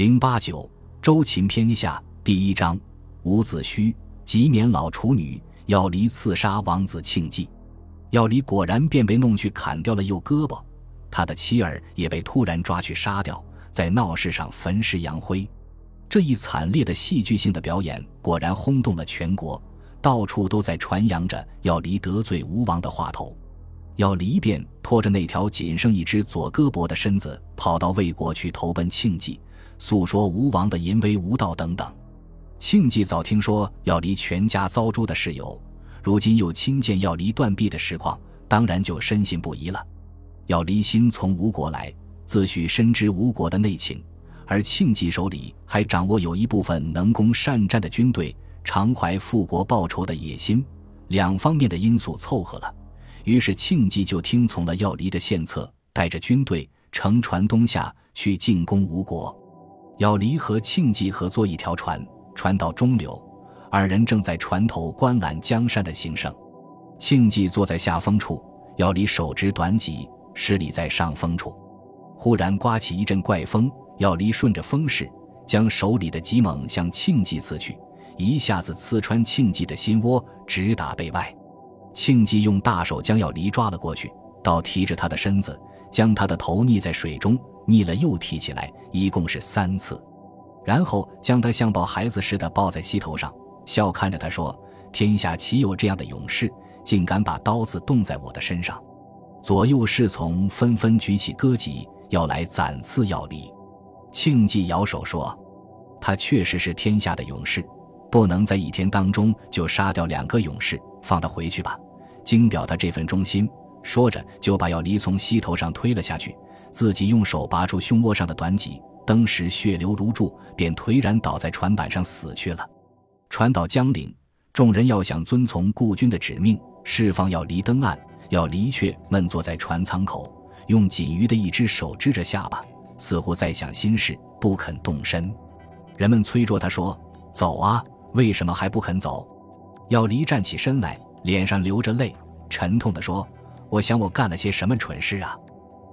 089周秦篇下第一章，伍子胥即免老处女，要离刺杀王子庆忌。要离果然便被弄去砍掉了右胳膊，他的妻儿也被突然抓去杀掉，在闹市上焚尸扬灰。这一惨烈的戏剧性的表演果然轰动了全国，到处都在传扬着要离得罪吴王的话头。要离便拖着那条仅剩一只左胳膊的身子跑到魏国去投奔庆忌，诉说吴王的淫威无道等等。庆忌早听说要离全家遭诛的事由，如今又亲见要离断臂的实况，当然就深信不疑了。要离新从吴国来，自诩深知吴国的内情，而庆忌手里还掌握有一部分能攻善战的军队，常怀复国报仇的野心，两方面的因素凑合了，于是庆忌就听从了要离的献策，带着军队乘船东下去进攻吴国。要离和庆忌合作一条船，船到中流，二人正在船头观览江山的形胜。庆忌坐在下风处，要离手执短戟，施礼在上风处。忽然刮起一阵怪风，要离顺着风势，将手里的戟猛向庆忌刺去，一下子刺穿庆忌的心窝，直打背外。庆忌用大手将要离抓了过去，倒提着他的身子，将他的头溺在水中，溺了又提起来，一共是3次，然后将他像抱孩子似的抱在膝头上，笑看着他说：天下岂有这样的勇士，竟敢把刀子动在我的身上。左右侍从纷纷举起戈戟，要来斩刺要离。庆忌摇手说：他确实是天下的勇士，不能在一天当中就杀掉2个勇士，放他回去吧，经表他这份忠心。说着就把要离从膝头上推了下去，自己用手拔出胸窝上的短戟，登时血流如注，便颓然倒在船板上死去了。船到江陵，众人要想遵从顾军的指命，释放要离登岸，要离却闷坐在船舱口，用仅余的一只手支着下巴，似乎在想心事，不肯动身。人们催着他说：走啊，为什么还不肯走？要离站起身来，脸上流着泪，沉痛地说：我想我干了些什么蠢事啊，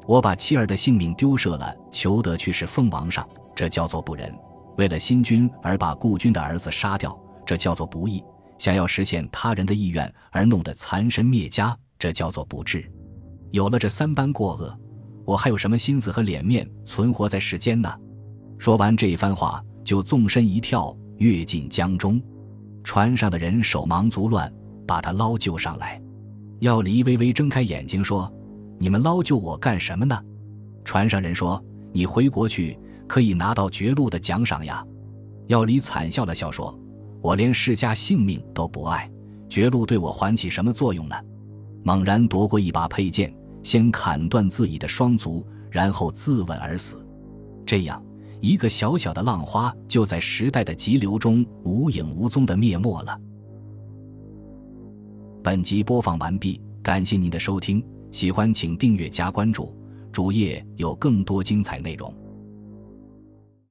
我把妻儿的性命丢舍了，求得去是奉王上，这叫做不仁；为了新君而把故君的儿子杀掉，这叫做不义；想要实现他人的意愿而弄得残身灭家，这叫做不智。有了这3般过恶，我还有什么心思和脸面存活在世间呢？说完这一番话，就纵身一跳，跃进江中。船上的人手忙足乱，把他捞救上来。要离微微睁开眼睛说：你们捞救我干什么呢？船上人说：你回国去可以拿到绝路的奖赏呀。要离惨笑了笑说：我连世家性命都不爱，绝路对我还起什么作用呢？猛然夺过一把佩剑，先砍断自己的双足，然后自刎而死。这样一个小小的浪花就在时代的急流中无影无踪地灭没了。本集播放完毕，感谢您的收听，喜欢请订阅加关注，主页有更多精彩内容。